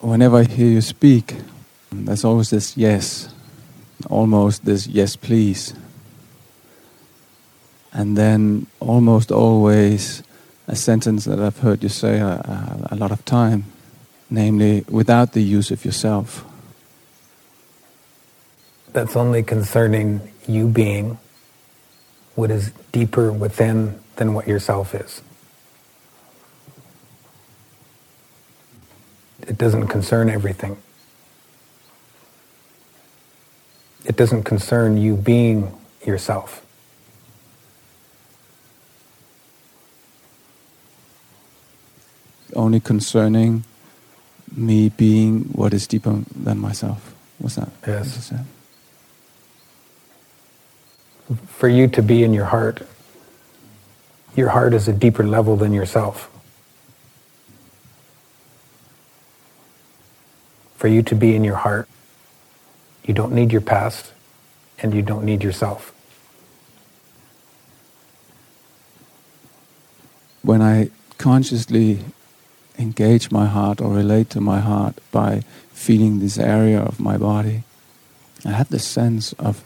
whenever I hear you speak, there's always this yes, almost this yes please. And then almost always a sentence that I've heard you say a lot of time, namely, without the use of yourself. That's only concerning you being what is deeper within than what yourself is. It doesn't concern everything. It doesn't concern you being yourself. Only concerning me being what is deeper than myself. What's that? Yes. For you to be in your heart is a deeper level than yourself. For you to be in your heart, you don't need your past and you don't need yourself. When I consciously engage my heart or relate to my heart by feeling this area of my body, I have this sense of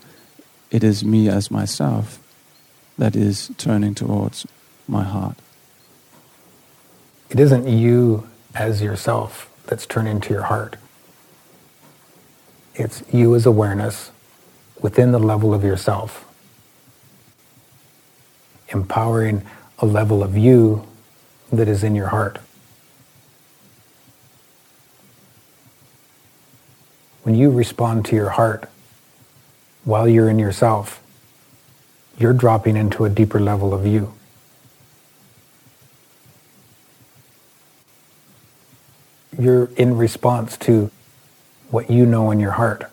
it is me as myself that is turning towards my heart. It isn't you as yourself that's turning to your heart. It's you as awareness within the level of yourself, empowering a level of you that is in your heart. When you respond to your heart while you're in yourself, you're dropping into a deeper level of you. You're in response to what you know in your heart,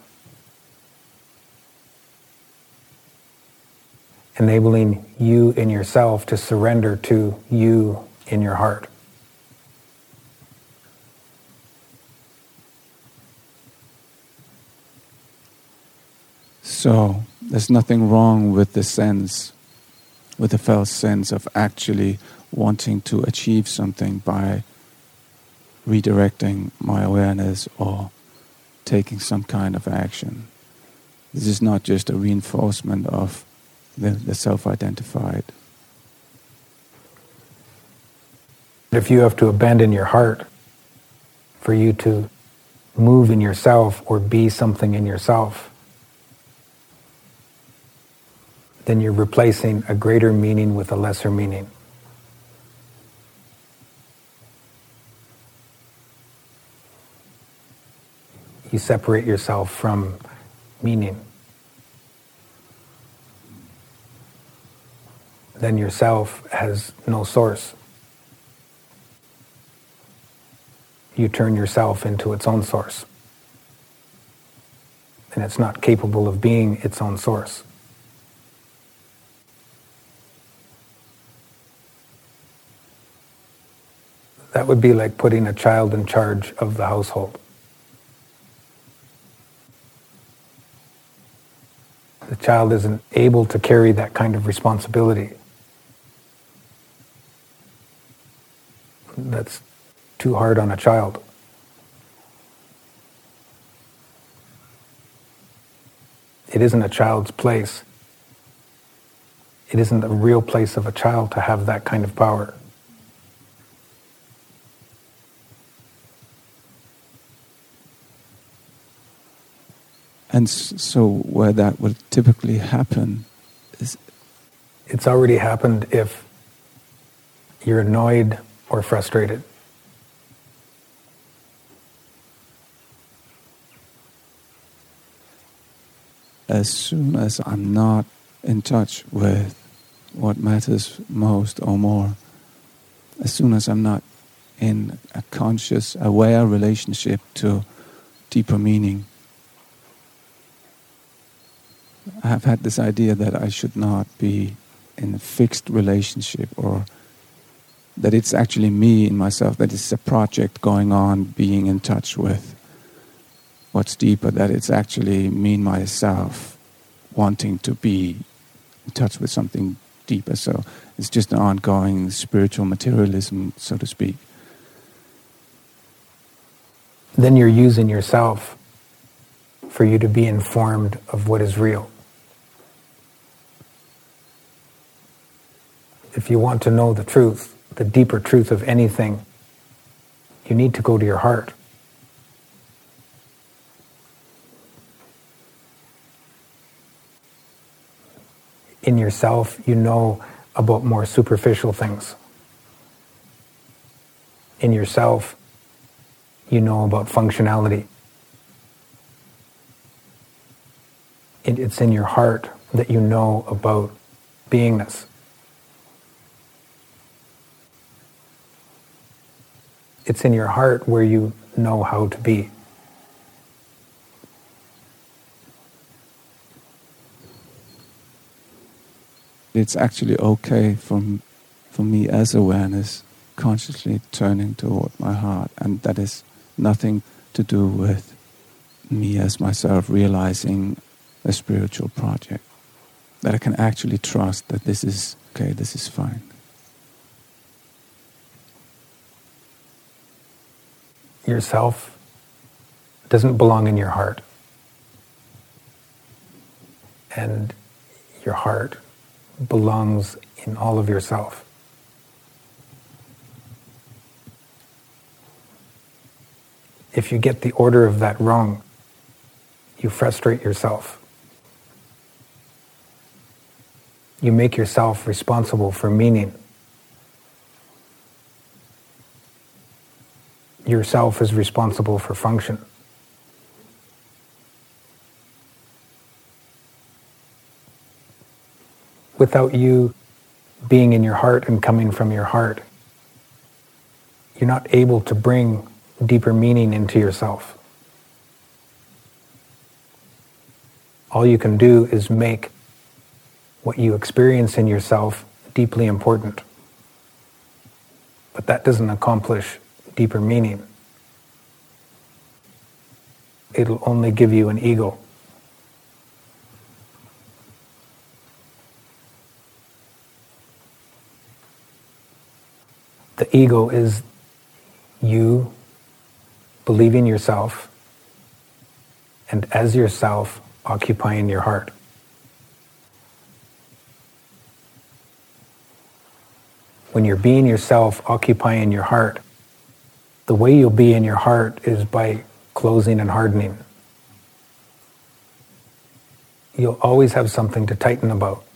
enabling you in yourself to surrender to you in your heart. So there's nothing wrong with the sense, with the felt sense of actually wanting to achieve something by redirecting my awareness or taking some kind of action. This is not just a reinforcement of the self-identified. If you have to abandon your heart for you to move in yourself or be something in yourself, then you're replacing a greater meaning with a lesser meaning. You separate yourself from meaning. Then yourself has no source. You turn yourself into its own source. And it's not capable of being its own source. That would be like putting a child in charge of the household. The child isn't able to carry that kind of responsibility. That's too hard on a child. It isn't a child's place. It isn't the real place of a child to have that kind of power. And so where that would typically happen is... It's already happened if you're annoyed or frustrated. As soon as I'm not in touch with what matters most or more, as soon as I'm not in a conscious, aware relationship to deeper meaning, I have had this idea that I should not be in a fixed relationship, or that it's actually me in myself, that it's a project going on, being in touch with what's deeper, that it's actually me and myself wanting to be in touch with something deeper. So it's just an ongoing spiritual materialism, so to speak. then you're using yourself for you to be informed of what is real. If you want to know the truth, the deeper truth of anything, you need to go to your heart. In yourself, you know about more superficial things. In yourself, you know about functionality. It's in your heart that you know about beingness. It's in your heart where you know how to be. It's actually okay for me as awareness consciously turning toward my heart, and that is nothing to do with me as myself realizing a spiritual project. That I can actually trust that this is okay, this is fine. Yourself doesn't belong in your heart. And your heart belongs in all of yourself. If you get the order of that wrong, you frustrate yourself. You make yourself responsible for meaning. Yourself is responsible for function. Without you being in your heart and coming from your heart, you're not able to bring deeper meaning into yourself. All you can do is make what you experience in yourself deeply important. But that doesn't accomplish deeper meaning. It'll only give you an ego. The ego is you believing yourself and as yourself occupying your heart. When you're being yourself occupying your heart, the way you'll be in your heart is by closing and hardening. You'll always have something to tighten about.